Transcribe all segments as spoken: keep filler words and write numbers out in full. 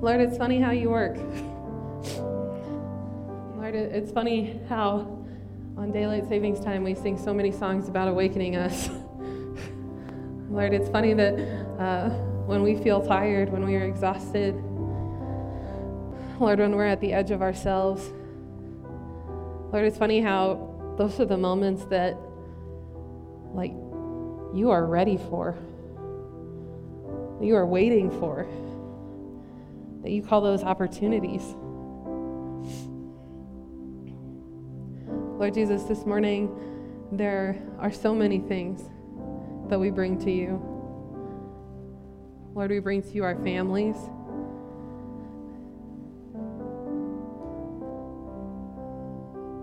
Lord, it's funny how you work. Lord, it's funny how on daylight savings time we sing so many songs about awakening us. Lord, it's funny that uh, when we feel tired, when we are exhausted, Lord, when we're at the edge of ourselves, Lord, it's funny how those are the moments that, like, you are ready for, that you are waiting for, that you call those opportunities. Lord Jesus, this morning, there are so many things that we bring to you. Lord, we bring to you our families.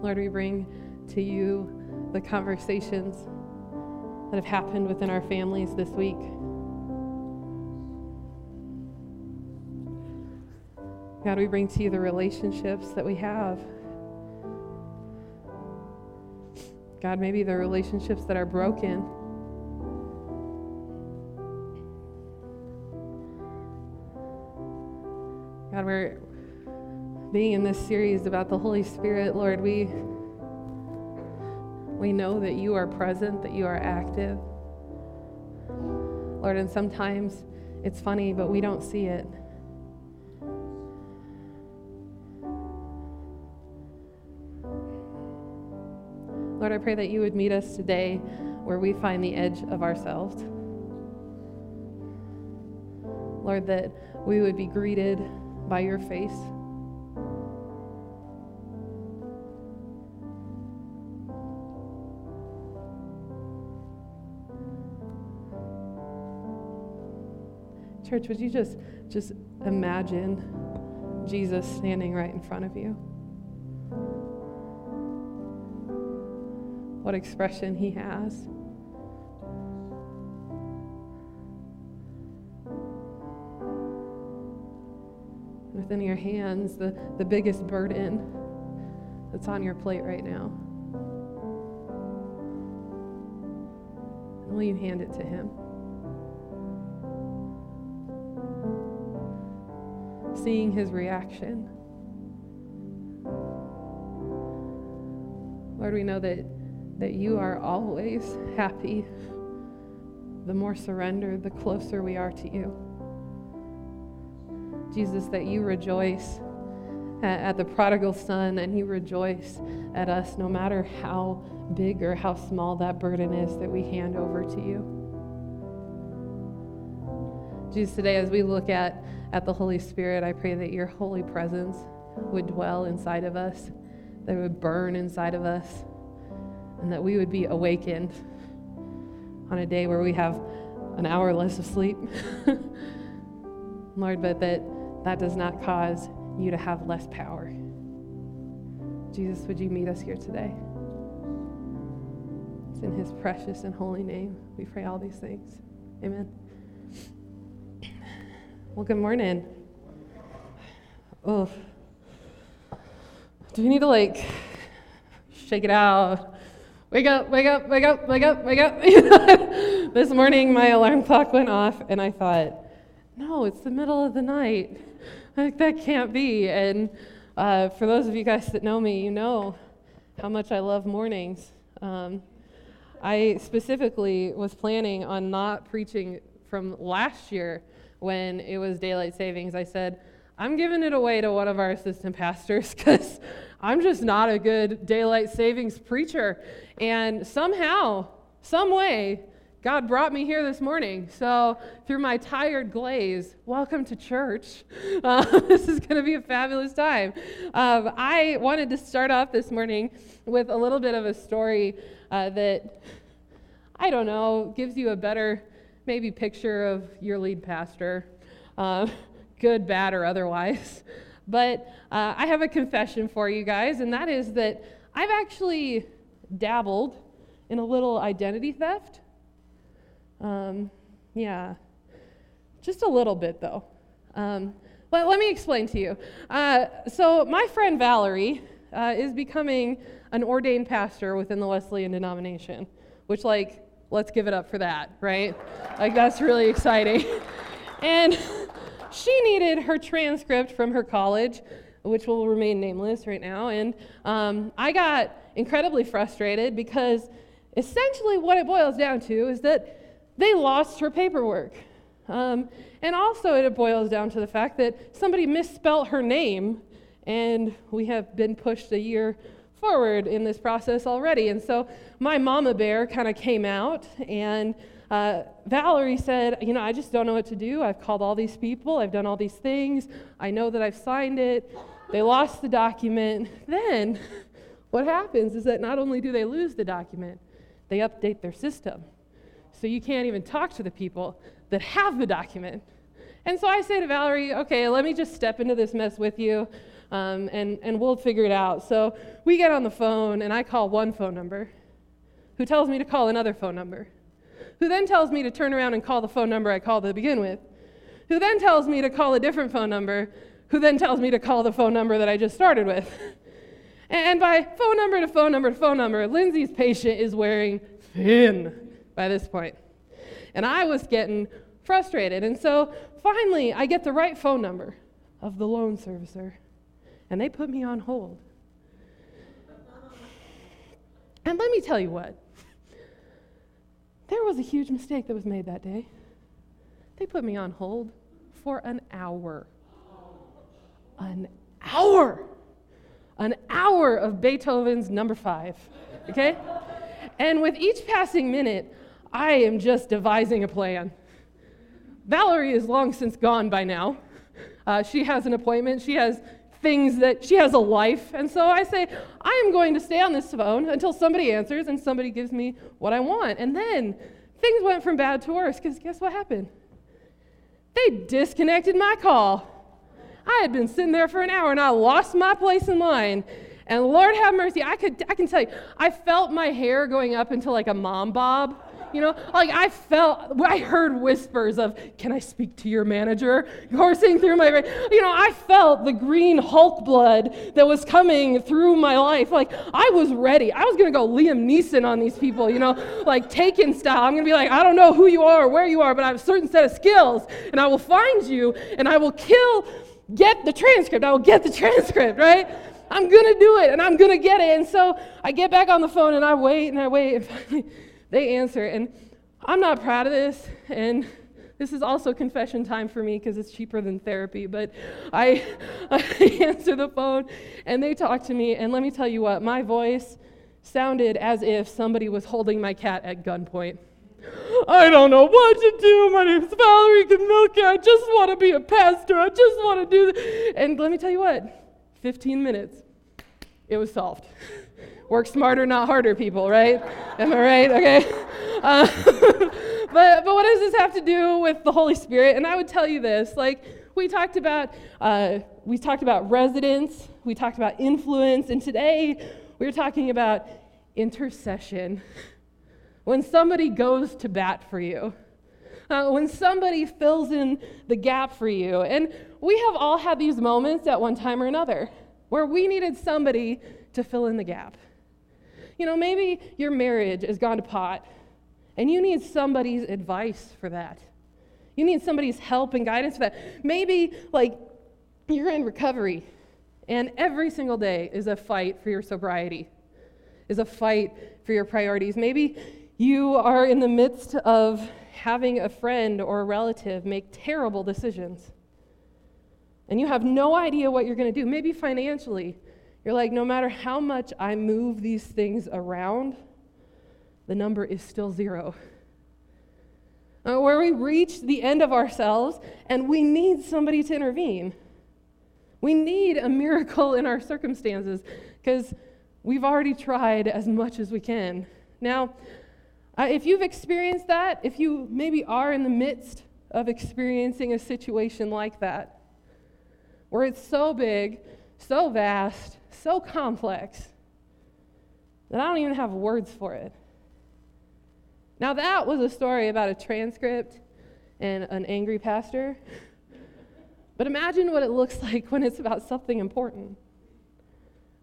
Lord, we bring to you the conversations that have happened within our families this week. God, we bring to you the relationships that we have. God, maybe the relationships that are broken. God, we're being in this series about the Holy Spirit, Lord, we we know that you are present, that you are active. Lord, and sometimes it's funny, but we don't see it. Lord, I pray that you would meet us today where we find the edge of ourselves. Lord, that we would be greeted by your face. Church, would you just just imagine Jesus standing right in front of you? What expression he has. Within your hands, the, the biggest burden that's on your plate right now. And will you hand it to him? Seeing his reaction. Lord, we know that, that you are always happy. The more surrender, the closer we are to you. Jesus, that you rejoice at, at the prodigal son, and you rejoice at us, no matter how big or how small that burden is that we hand over to you. Jesus, today as we look at At the Holy Spirit, I pray that your holy presence would dwell inside of us, that it would burn inside of us, and that we would be awakened on a day where we have an hour less of sleep. Lord, but that that does not cause you to have less power. Jesus, would you meet us here today? It's in his precious and holy name we pray all these things. Amen. Well, good morning. Oh, do we need to like shake it out? Wake up, wake up, wake up, wake up, wake up. This morning my alarm clock went off and I thought, no, it's the middle of the night. Like, that can't be. And uh, for those of you guys that know me, you know how much I love mornings. Um, I specifically was planning on not preaching from last year when it was daylight savings. I said, I'm giving it away to one of our assistant pastors because I'm just not a good daylight savings preacher. And somehow, some way, God brought me here this morning. So through my tired glaze, welcome to church. Uh, this is going to be a fabulous time. Um, I wanted to start off this morning with a little bit of a story uh, that, I don't know, gives you a better maybe picture of your lead pastor, uh, good, bad, or otherwise. But uh, I have a confession for you guys, and that is that I've actually dabbled in a little identity theft. Um, yeah, just a little bit, though. Um, but let me explain to you. Uh, so my friend Valerie uh, is becoming an ordained pastor within the Wesleyan denomination, which, like, let's give it up for that, right? Like, that's really exciting. And she needed printed her transcript from her college, which will remain nameless right now. And um, I got incredibly frustrated because essentially what it boils down to is that they lost her paperwork. Um, and also it boils down to the fact that somebody misspelled her name, and we have been pushed a year forward in this process already. And so my mama bear kind of came out, and uh, Valerie said, you know, I just don't know what to do. I've called all these people. I've done all these things. I know that I've signed it. They lost the document. Then what happens is that not only do they lose the document, they update their system. So you can't even talk to the people that have the document. And so I say to Valerie, okay, let me just step into this mess with you, um, and, and we'll figure it out. So we get on the phone, and I call one phone number, who tells me to call another phone number, who then tells me to turn around and call the phone number I called to begin with, who then tells me to call a different phone number, who then tells me to call the phone number that I just started with. And by phone number to phone number to phone number, Lindsay's patient is wearing thin by this point. And I was getting frustrated. And so finally, I get the right phone number of the loan servicer, and they put me on hold. And let me tell you what. There was a huge mistake that was made that day. They put me on hold for an hour. An hour! An hour of Beethoven's Number Five, okay? And with each passing minute, I am just devising a plan. Valerie is long since gone by now. Uh, she has an appointment. She has things that, she has a life. And so I say, I am going to stay on this phone until somebody answers and somebody gives me what I want. And then things went from bad to worse, because guess what happened? They disconnected my call. I had been sitting there for an hour, and I lost my place in line. And Lord have mercy, I could I can tell you, I felt my hair going up into like a mom bob. You know, like I felt, I heard whispers of, can I speak to your manager? Coursing through my, you know, I felt the green Hulk blood that was coming through my life. Like I was ready. I was going to go Liam Neeson on these people, you know, like Taken style. I'm going to be like, I don't know who you are or where you are, but I have a certain set of skills, and I will find you, and I will kill, get the transcript. I will get the transcript, right? I'm going to do it, and I'm going to get it. And so I get back on the phone, and I wait, and I wait, and finally they answer. And I'm not proud of this, and this is also confession time for me because it's cheaper than therapy, but I, I answer the phone, and they talk to me, and let me tell you what, my voice sounded as if somebody was holding my cat at gunpoint. I don't know what to do. My name's Valerie Kamilka. I just want to be a pastor. I just want to do this. And let me tell you what, fifteen minutes, it was solved. Work smarter, not harder, people, right? Am I right? Okay. Uh, but but what does this have to do with the Holy Spirit? And I would tell you this, like we talked about, uh, we talked about residence, we talked about influence, and today we're talking about intercession. When somebody goes to bat for you. Uh, when somebody fills in the gap for you. And we have all had these moments at one time or another where we needed somebody to fill in the gap. You know, maybe your marriage has gone to pot, and you need somebody's advice for that. You need somebody's help and guidance for that. Maybe, like, you're in recovery, and every single day is a fight for your sobriety, is a fight for your priorities. Maybe you are in the midst of having a friend or a relative make terrible decisions, and you have no idea what you're going to do. Maybe financially, you're like, no matter how much I move these things around, the number is still zero. Uh, where we reach the end of ourselves, and we need somebody to intervene. We need a miracle in our circumstances, because we've already tried as much as we can. Now, Uh, if you've experienced that, if you maybe are in the midst of experiencing a situation like that, where it's so big, so vast, so complex, that I don't even have words for it. Now that was a story about a transcript and an angry pastor, but imagine what it looks like when it's about something important,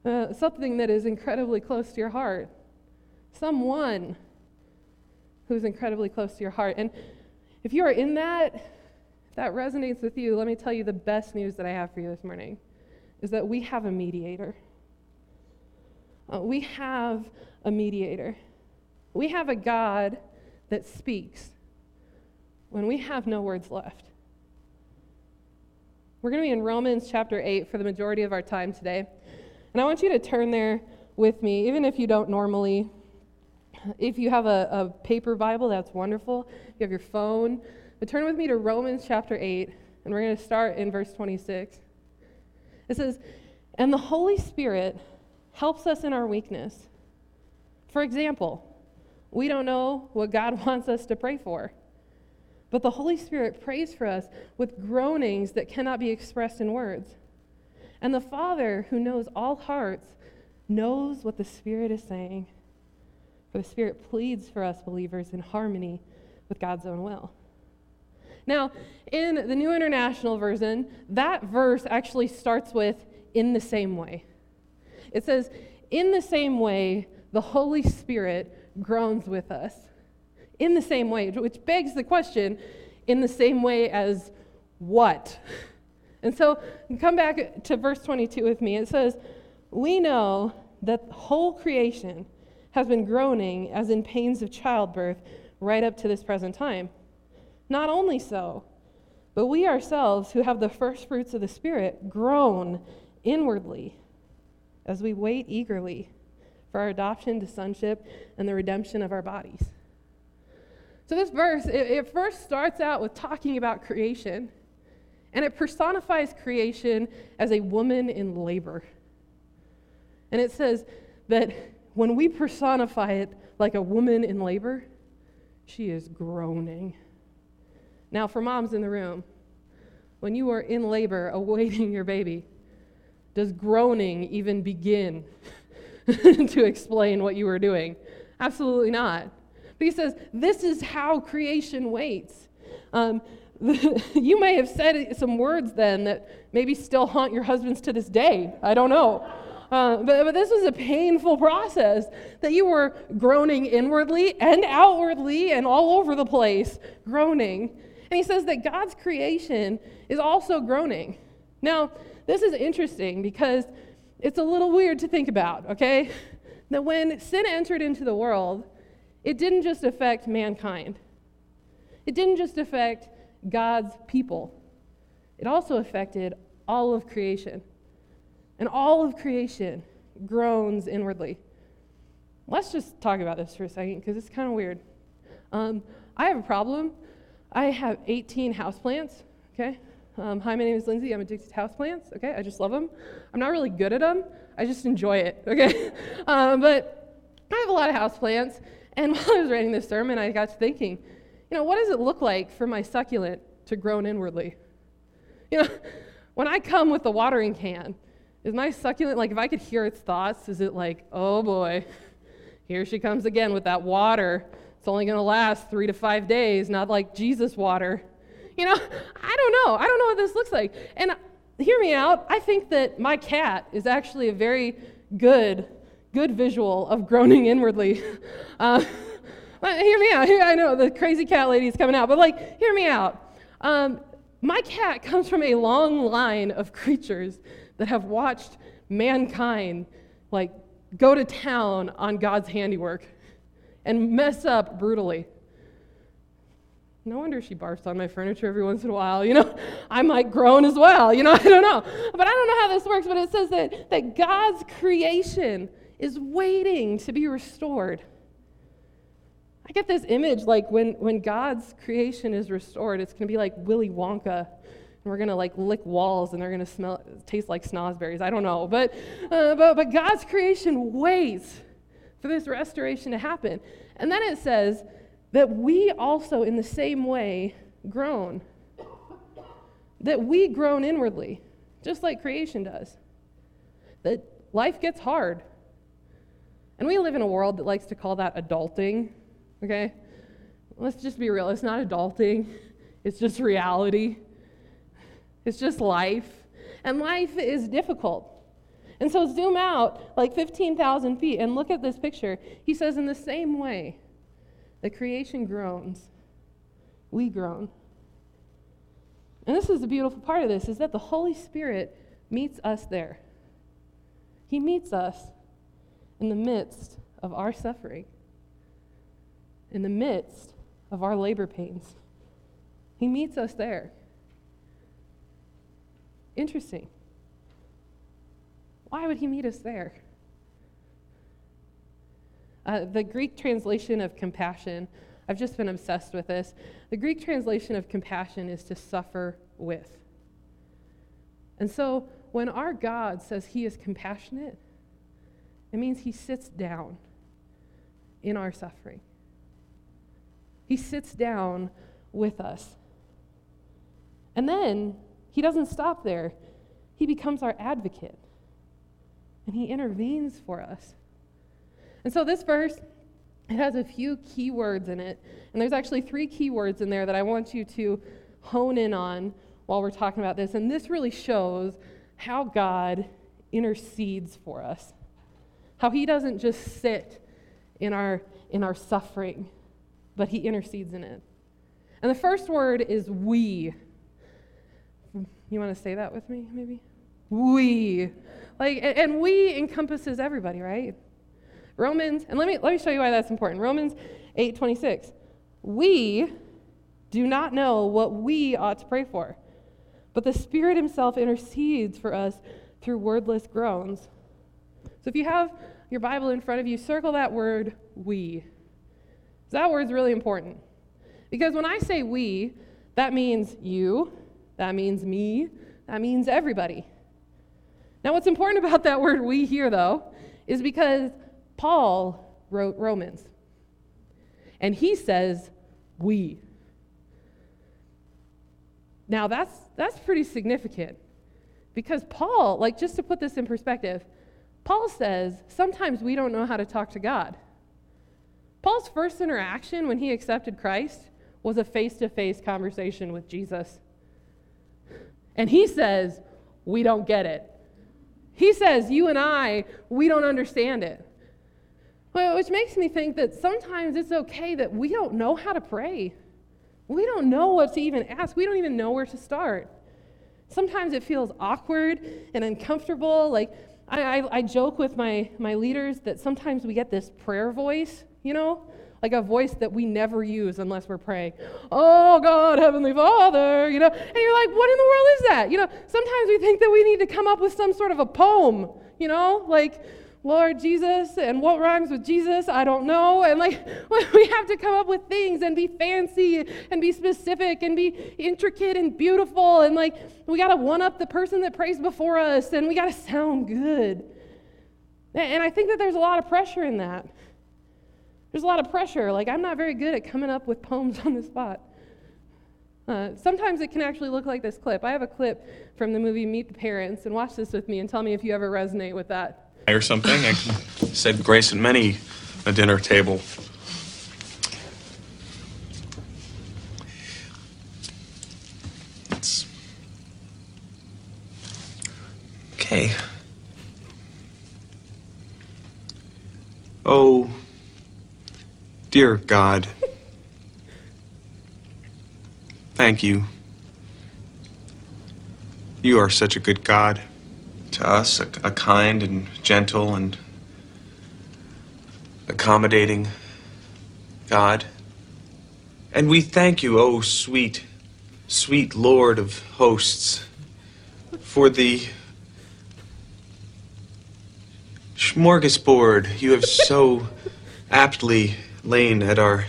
uh, something that is incredibly close to your heart, someone who's incredibly close to your heart. And if you are in that, If that resonates with you, let me tell you the best news that I have for you this morning is that we have a mediator. Uh, we have a mediator. We have a God that speaks when we have no words left. We're going to be in Romans chapter eight for the majority of our time today. And I want you to turn there with me, even if you don't normally. If you have a, a paper Bible, that's wonderful. If you have your phone, but turn with me to Romans chapter eight, and we're going to start in verse twenty-six. It says, "And the Holy Spirit helps us in our weakness. For example, we don't know what God wants us to pray for, but the Holy Spirit prays for us with groanings that cannot be expressed in words. And the Father, who knows all hearts, knows what the Spirit is saying. For the Spirit pleads for us believers in harmony with God's own will." Now, in the New International Version, that verse actually starts with, "in the same way." It says, "in the same way, the Holy Spirit groans with us." In the same way, which begs the question, in the same way as what? And so, come back to verse twenty-two with me. It says, "We know that the whole creation has been groaning as in pains of childbirth right up to this present time. Not only so, but we ourselves who have the first fruits of the Spirit groan inwardly as we wait eagerly for our adoption to sonship and the redemption of our bodies." So this verse, it, it first starts out with talking about creation, and it personifies creation as a woman in labor. And it says that when we personify it like a woman in labor, she is groaning. Now, for moms in the room, when you are in labor awaiting your baby, does groaning even begin to explain what you were doing? Absolutely not. But he says, this is how creation waits. Um, you may have said some words then that maybe still haunt your husbands to this day. I don't know. Uh, but, but this was a painful process that you were groaning inwardly and outwardly and all over the place, groaning. And he says that God's creation is also groaning. Now, this is interesting because it's a little weird to think about, okay? That when sin entered into the world, it didn't just affect mankind. It didn't just affect God's people. It also affected all of creation. And all of creation groans inwardly. Let's just talk about this for a second because it's kind of weird. Um, I have a problem. I have eighteen houseplants, okay? Um, hi, my name is Lindsay. I'm addicted to houseplants, okay? I just love them. I'm not really good at them. I just enjoy it, okay? um, but I have a lot of houseplants. And while I was writing this sermon, I got to thinking, you know, what does it look like for my succulent to groan inwardly? You know, when I come with the watering can, is my succulent, like, if I could hear its thoughts, is it like, oh boy, here she comes again with that water. It's only going to last three to five days, not like Jesus water. You know, I don't know. I don't know what this looks like. And hear me out. I think that my cat is actually a very good, good visual of groaning inwardly. Uh, hear me out. I know the crazy cat lady is coming out, but like, hear me out. Um, my cat comes from a long line of creatures that have watched mankind like go to town on God's handiwork and mess up brutally. No wonder she barfs on my furniture every once in a while, you know? I might groan as well, you know, I don't know. But I don't know how this works, but it says that, that God's creation is waiting to be restored. I get this image, like when, when God's creation is restored, it's going to be like Willy Wonka. And we're going to like lick walls and they're going to smell, taste like snozzberries. I don't know. But, uh, but but God's creation waits for this restoration to happen. And then it says that we also in the same way groan. That we groan inwardly, just like creation does. That life gets hard. And we live in a world that likes to call that adulting, okay? Let's just be real. It's not adulting. It's just reality. It's just life, and life is difficult. And so zoom out like fifteen thousand feet and look at this picture. He says, in the same way that creation groans, we groan. And this is the beautiful part of this, is that the Holy Spirit meets us there. He meets us in the midst of our suffering, in the midst of our labor pains. He meets us there. Interesting. Why would he meet us there? Uh, the Greek translation of compassion, I've just been obsessed with this. The Greek translation of compassion is to suffer with. And so when our God says he is compassionate, it means he sits down in our suffering. He sits down with us. And then he doesn't stop there. He becomes our advocate, and he intervenes for us. And so this verse, it has a few key words in it, and there's actually three key words in there that I want you to hone in on while we're talking about this, and this really shows how God intercedes for us, how he doesn't just sit in our, in our suffering, but he intercedes in it. And the first word is we. You want to say that with me, maybe? We. Like, and we encompasses everybody, right? Romans, and let me let me show you why that's important. Romans eight twenty-six. We do not know what we ought to pray for, but the Spirit himself intercedes for us through wordless groans. So if you have your Bible in front of you, circle that word, we. So that word's really important, because when I say we, that means you, that means me, that means everybody. Now what's important about that word we here, though, is because Paul wrote Romans, and he says, we. Now, that's that's pretty significant, because Paul, like, just to put this in perspective, Paul says, sometimes we don't know how to talk to God. Paul's first interaction when he accepted Christ was a face-to-face conversation with Jesus, and he says, we don't get it. He says, you and I, we don't understand it. Well, which makes me think that sometimes it's okay that we don't know how to pray. We don't know what to even ask. We don't even know where to start. Sometimes it feels awkward and uncomfortable. Like, I, I, I joke with my, my leaders that sometimes we get this prayer voice, you know, like a voice that we never use unless we're praying. Oh, God, Heavenly Father, you know. And you're like, what in the world is that? You know, sometimes we think that we need to come up with some sort of a poem, you know, like, Lord Jesus, and what rhymes with Jesus? I don't know. And like, we have to come up with things and be fancy and be specific and be intricate and beautiful. And like, we got to one-up the person that prays before us, and we got to sound good. And I think that there's a lot of pressure in that. There's a lot of pressure. Like, I'm not very good at coming up with poems on the spot. Uh, sometimes it can actually look like this clip. I have a clip from the movie Meet the Parents, and watch this with me and tell me if you ever resonate with that. Or something. I said grace and many a dinner table. It's okay. Oh, dear God, thank you. You are such a good God. To us, a, a kind and gentle and accommodating God. And we thank you, O sweet, sweet Lord of hosts, for the smorgasbord you have so aptly lain at our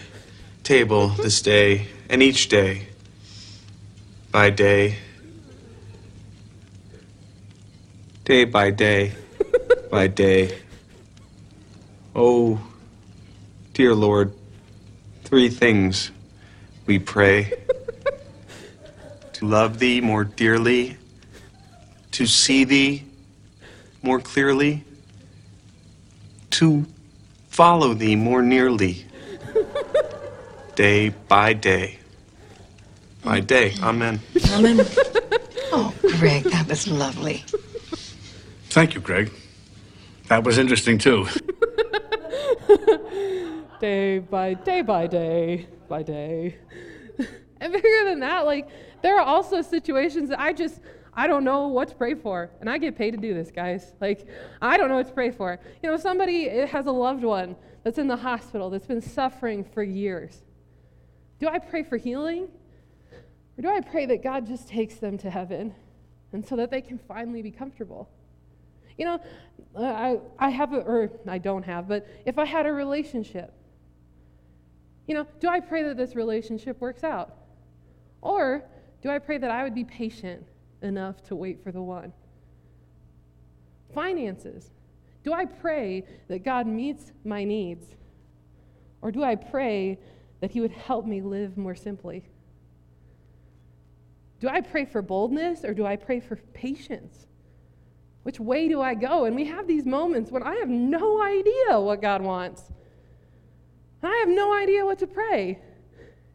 table this day and each day by day. Day by day, by day. Oh, dear Lord, three things we pray. To love thee more dearly, to see thee more clearly, to follow thee more nearly. Day by day, by day. Amen. Amen. Oh, Greg, that was lovely. Thank you, Greg. That was interesting, too. Day by day by day by day. And bigger than that, like, There are also situations that I just, I don't know what to pray for. And I get paid to do this, guys. Like, I don't know what to pray for. You know, somebody has a loved one that's in the hospital that's been suffering for years. Do I pray for healing? Or do I pray that God just takes them to heaven and so that they can finally be comfortable? You know, I I have, a, or I don't have, but if I had a relationship, you know, do I pray that this relationship works out? Or do I pray that I would be patient enough to wait for the one? Finances. Do I pray that God meets my needs? Or do I pray that he would help me live more simply? Do I pray for boldness or do I pray for patience? Which way do I go? And we have these moments when I have no idea what God wants. I have no idea what to pray.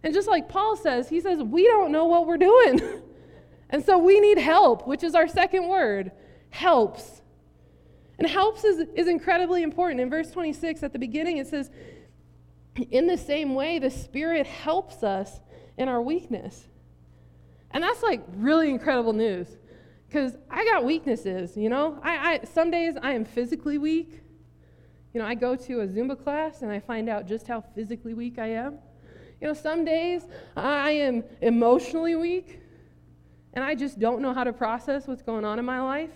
And just like Paul says, he says, we don't know what we're doing. And so we need help, which is our second word, helps. And helps is, is incredibly important. In verse twenty-six at the beginning, it says, in the same way, the Spirit helps us in our weakness. And that's like really incredible news because I got weaknesses, you know. I, I some days I am physically weak. You know, I go to a Zumba class and I find out just how physically weak I am. You know, some days I am emotionally weak and I just don't know how to process what's going on in my life.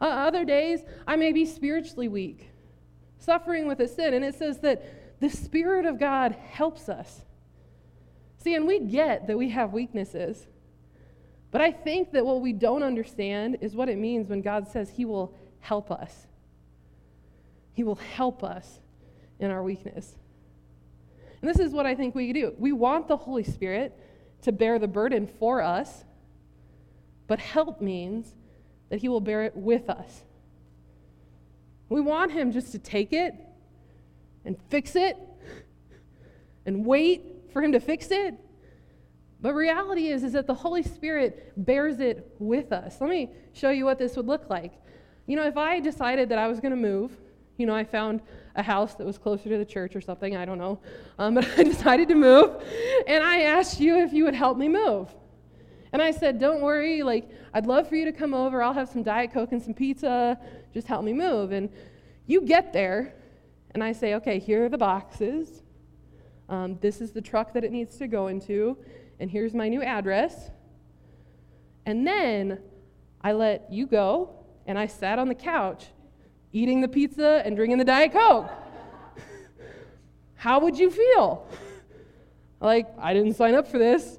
Uh, other days I may be spiritually weak, suffering with a sin. And it says that the Spirit of God helps us. See, and we get that we have weaknesses. But I think that what we don't understand is what it means when God says he will help us. He will help us in our weakness. And this is what I think we do. We want the Holy Spirit to bear the burden for us, but help means that he will bear it with us. We want him just to take it and fix it and wait for him to fix it. But reality is, is that the Holy Spirit bears it with us. Let me show you what this would look like. You know, if I decided that I was going to move, you know, I found a house that was closer to the church or something, I don't know. Um, but I decided to move, and I asked you if you would help me move. And I said, don't worry, like, I'd love for you to come over. I'll have some Diet Coke and some pizza. Just help me move. And you get there, and I say, okay, here are the boxes. Um, this is the truck that it needs to go into, and here's my new address. And then I let you go, and I sat on the couch eating the pizza and drinking the Diet Coke. How would you feel? Like, I didn't sign up for this.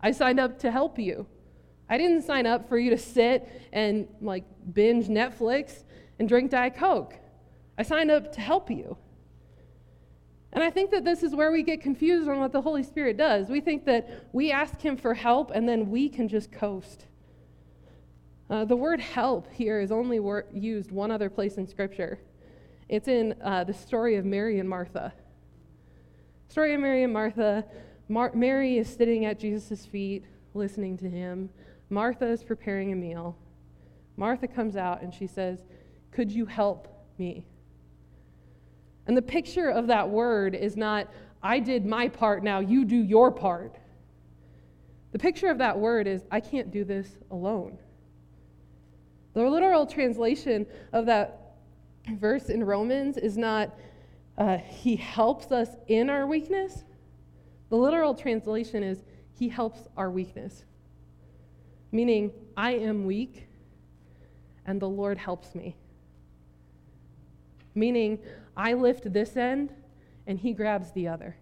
I signed up to help you. I didn't sign up for you to sit and like binge Netflix and drink Diet Coke. I signed up to help you. And I think that this is where we get confused on what the Holy Spirit does. We think that we ask him for help and then we can just coast. Uh, the word help here is only wor- used one other place in Scripture. It's in uh, the story of Mary and Martha. Story of Mary and Martha. Mar- Mary is sitting at Jesus' feet, listening to him. Martha is preparing a meal. Martha comes out and she says, could you help me? And the picture of that word is not, I did my part, now you do your part. The picture of that word is, I can't do this alone. The literal translation of that verse in Romans is not, uh, he helps us in our weakness. The literal translation is, he helps our weakness. Meaning, I am weak, and the Lord helps me. Meaning, I lift this end, and he grabs the other.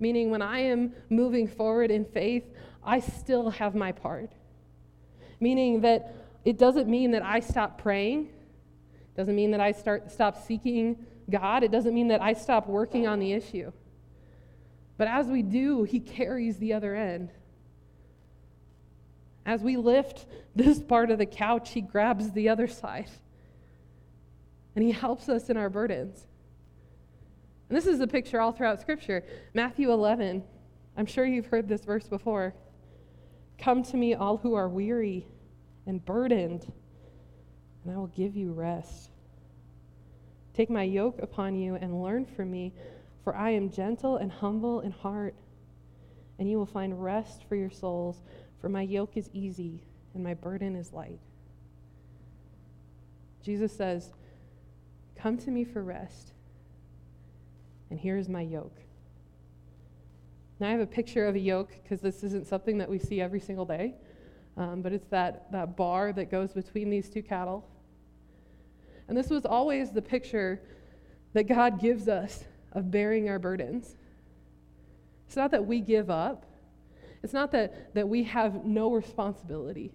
Meaning, when I am moving forward in faith, I still have my part. Meaning that it doesn't mean that I stop praying. It doesn't mean that I start stop seeking God. It doesn't mean that I stop working on the issue. But as we do, he carries the other end. As we lift this part of the couch, he grabs the other side. And he helps us in our burdens. And this is a picture all throughout Scripture. Matthew eleven, I'm sure you've heard this verse before. Come to me, all who are weary and burdened, and I will give you rest. Take my yoke upon you and learn from me, for I am gentle and humble in heart, and you will find rest for your souls, for my yoke is easy and my burden is light. Jesus says, come to me for rest, and here is my yoke. Now I have a picture of a yoke because this isn't something that we see every single day, um, but it's that, that bar that goes between these two cattle. And this was always the picture that God gives us of bearing our burdens. It's not that we give up. It's not that, that we have no responsibility,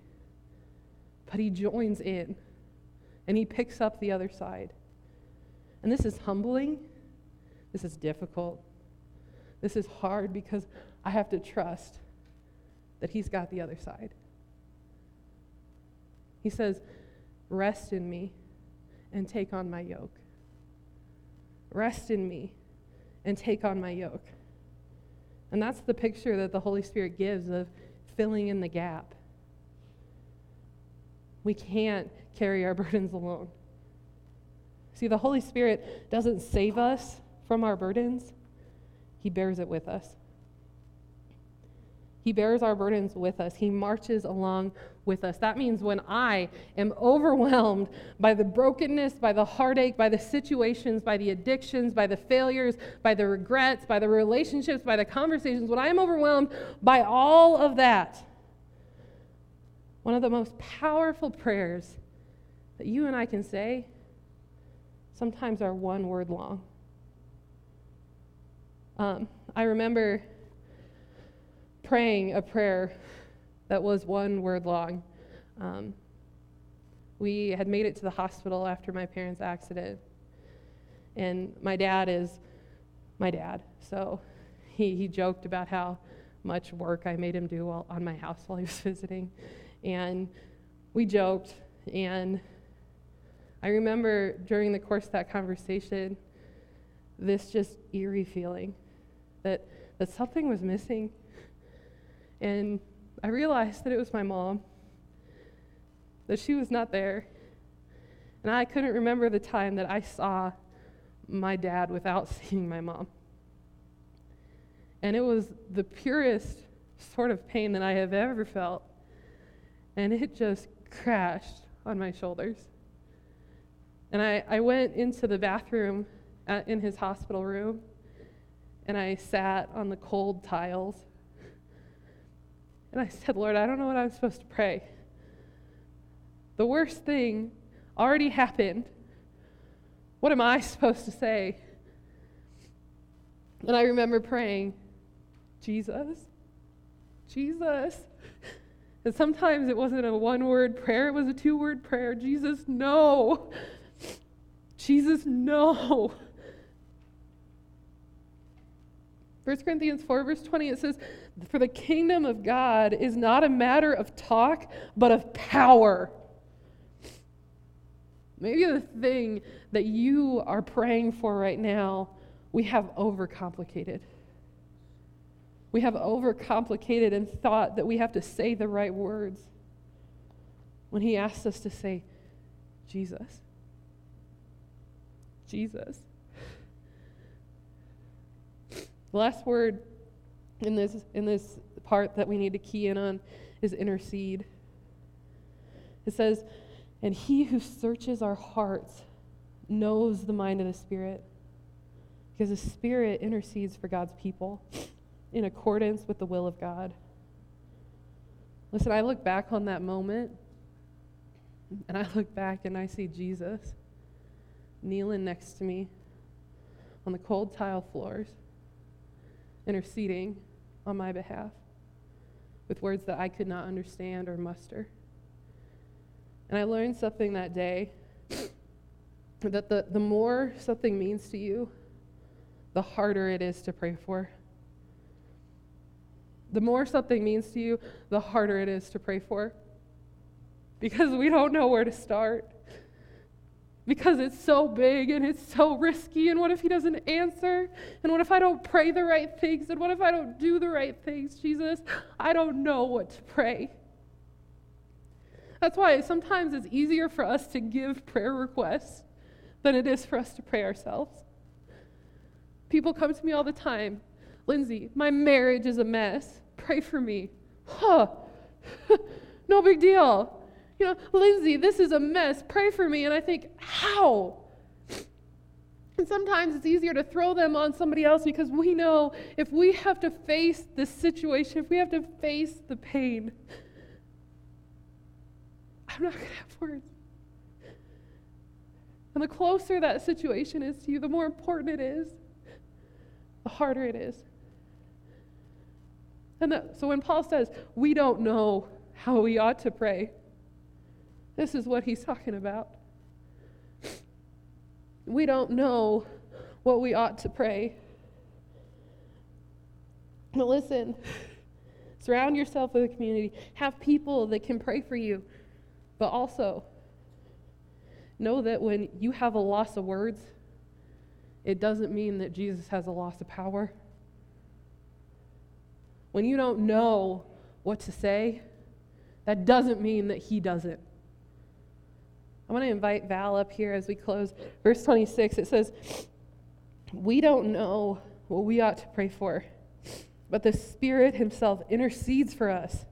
but he joins in and he picks up the other side. And this is humbling. This is difficult. This is hard because I have to trust that he's got the other side. He says, rest in me and take on my yoke. Rest in me and take on my yoke. And that's the picture that the Holy Spirit gives of filling in the gap. We can't carry our burdens alone. See, the Holy Spirit doesn't save us from our burdens. He bears it with us. He bears our burdens with us. He marches along with us. That means when I am overwhelmed by the brokenness, by the heartache, by the situations, by the addictions, by the failures, by the regrets, by the relationships, by the conversations, when I am overwhelmed by all of that, one of the most powerful prayers that you and I can say sometimes are one word long. Um, I remember praying a prayer that was one word long. Um, we had made it to the hospital after my parents' accident, and my dad is my dad, so he, he joked about how much work I made him do while, on my house while he was visiting, and we joked, and I remember during the course of that conversation, this just eerie feeling that, that something was missing. And I realized that it was my mom, that she was not there. And I couldn't remember the time that I saw my dad without seeing my mom. And it was the purest sort of pain that I have ever felt. And it just crashed on my shoulders. And I, I went into the bathroom at, in his hospital room, and I sat on the cold tiles. And I said, Lord, I don't know what I'm supposed to pray. The worst thing already happened. What am I supposed to say? And I remember praying, Jesus, Jesus. And sometimes it wasn't a one-word prayer, it was a two-word prayer. Jesus, no. Jesus, no. First Corinthians four, verse twenty, it says, for the kingdom of God is not a matter of talk, but of power. Maybe the thing that you are praying for right now, we have overcomplicated. We have overcomplicated and thought that we have to say the right words when he asks us to say, Jesus, Jesus. The last word in this in this part that we need to key in on is intercede. It says, and he who searches our hearts knows the mind of the Spirit, because the Spirit intercedes for God's people in accordance with the will of God. Listen, I look back on that moment, and I look back and I see Jesus kneeling next to me on the cold tile floors, interceding on my behalf with words that I could not understand or muster. And I learned something that day, that the, the more something means to you, the harder it is to pray for. The more something means to you, the harder it is to pray for. Because we don't know where to start. Because it's so big and it's so risky, and what if he doesn't answer? And what if I don't pray the right things? And what if I don't do the right things, Jesus? I don't know what to pray. That's why sometimes it's easier for us to give prayer requests than it is for us to pray ourselves. People come to me all the time, Lindsay, my marriage is a mess. Pray for me. Huh. No big deal. You know, Lindsay, this is a mess. Pray for me. And I think, how? And sometimes it's easier to throw them on somebody else because we know if we have to face this situation, if we have to face the pain, I'm not going to have words. And the closer that situation is to you, the more important it is, the harder it is. And that, so when Paul says, we don't know how we ought to pray, this is what he's talking about. We don't know what we ought to pray. But listen, surround yourself with a community. Have people that can pray for you. But also, know that when you have a loss of words, it doesn't mean that Jesus has a loss of power. When you don't know what to say, that doesn't mean that he doesn't. I want to invite Val up here as we close. Verse twenty-six, it says, we don't know what we ought to pray for, but the Spirit himself intercedes for us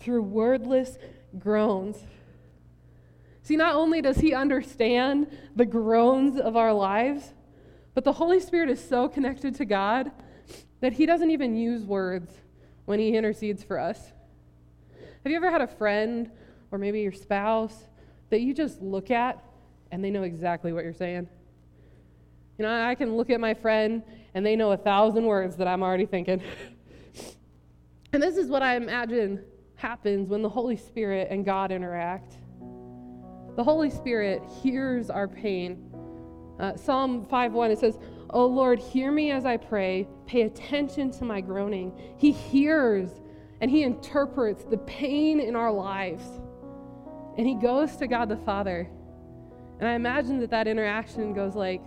through wordless groans. See, not only does he understand the groans of our lives, but the Holy Spirit is so connected to God that he doesn't even use words when he intercedes for us. Have you ever had a friend or maybe your spouse that you just look at and they know exactly what you're saying? You know, I can look at my friend and they know a thousand words that I'm already thinking. And this is what I imagine happens when the Holy Spirit and God interact. The Holy Spirit hears our pain. Uh, Psalm five one, it says, "O Lord, hear me as I pray. Pay attention to my groaning." He hears and he interprets the pain in our lives. And he goes to God the Father. And I imagine that that interaction goes like,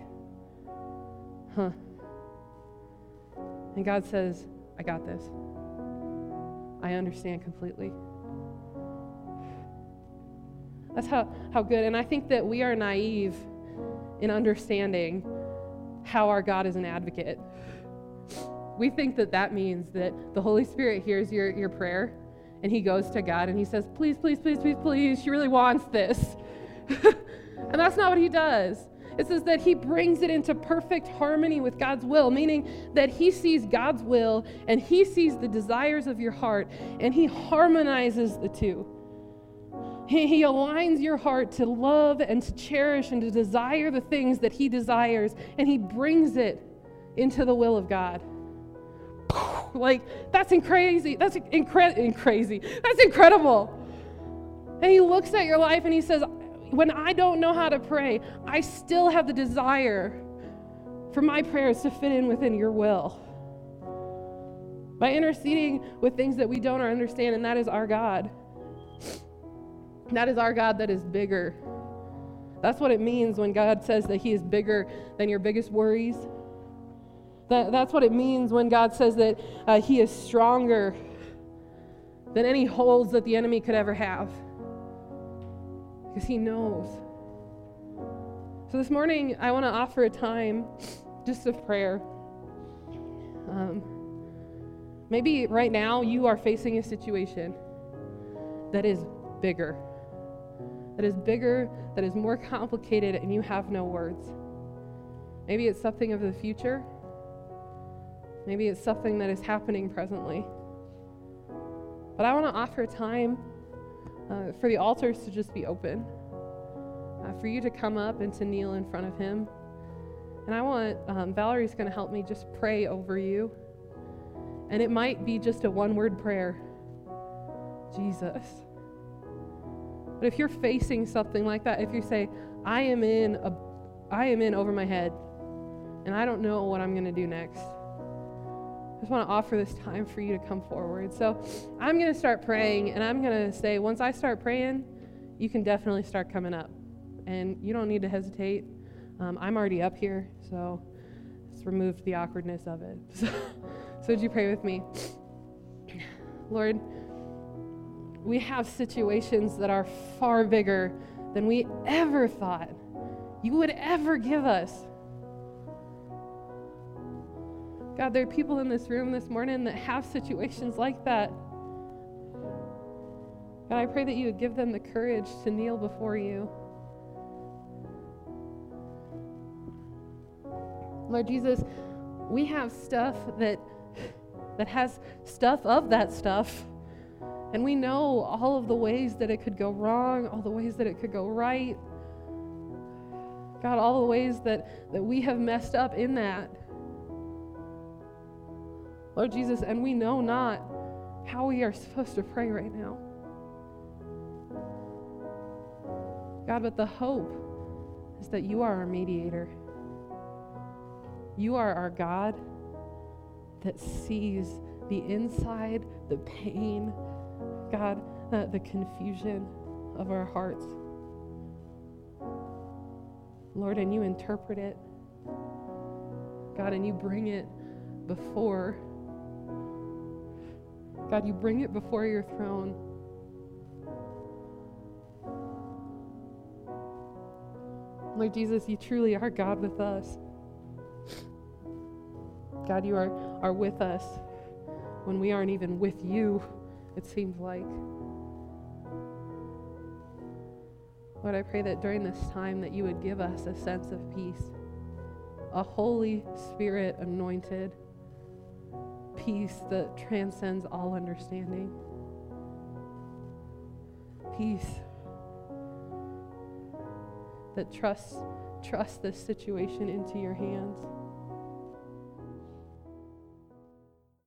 huh. And God says, I got this. I understand completely. That's how, how good. And I think that we are naive in understanding how our God is an advocate. We think that that means that the Holy Spirit hears your, your prayer and he goes to God and he says, please, please, please, please, please, she really wants this. And that's not what he does. It says that he brings it into perfect harmony with God's will, meaning that he sees God's will and he sees the desires of your heart and he harmonizes the two. He, he aligns your heart to love and to cherish and to desire the things that he desires, and he brings it into the will of God. Like, that's crazy. That's incre- crazy. That's incredible. And he looks at your life and he says, when I don't know how to pray, I still have the desire for my prayers to fit in within your will. By interceding with things that we don't understand, and that is our God. That is our God that is bigger. That's what it means when God says that he is bigger than your biggest worries. That, that's what it means when God says that uh, he is stronger than any holes that the enemy could ever have. Because he knows. So this morning, I want to offer a time just of prayer. Um, maybe right now you are facing a situation that is bigger, that is bigger, that is more complicated, and you have no words. Maybe it's something of the future. Maybe it's something that is happening presently. But I want to offer a time uh, for the altars to just be open, uh, for you to come up and to kneel in front of him. And I want, um, Valerie's going to help me just pray over you. And it might be just a one-word prayer, Jesus. But if you're facing something like that, if you say, I am in a, I am in over my head, and I don't know what I'm going to do next, I just want to offer this time for you to come forward. So I'm going to start praying, and I'm going to say, once I start praying, you can definitely start coming up. And you don't need to hesitate. Um, I'm already up here, so it's removed the awkwardness of it. So, so would you pray with me? Lord, we have situations that are far bigger than we ever thought you would ever give us. God, there are people in this room this morning that have situations like that. God, I pray that you would give them the courage to kneel before you. Lord Jesus, we have stuff that that has stuff of that stuff. And we know all of the ways that it could go wrong, all the ways that it could go right. God, all the ways that, that we have messed up in that. Lord Jesus, and we know not how we are supposed to pray right now. God, but the hope is that you are our mediator. You are our God that sees the inside, the pain, God, uh, the confusion of our hearts. Lord, and you interpret it, God, and you bring it before, God, you bring it before your throne. Lord Jesus, you truly are God with us. God, you are, are with us when we aren't even with you, it seems like. Lord, I pray that during this time that you would give us a sense of peace, a Holy Spirit anointed peace that transcends all understanding. Peace that trusts, trusts this situation into your hands.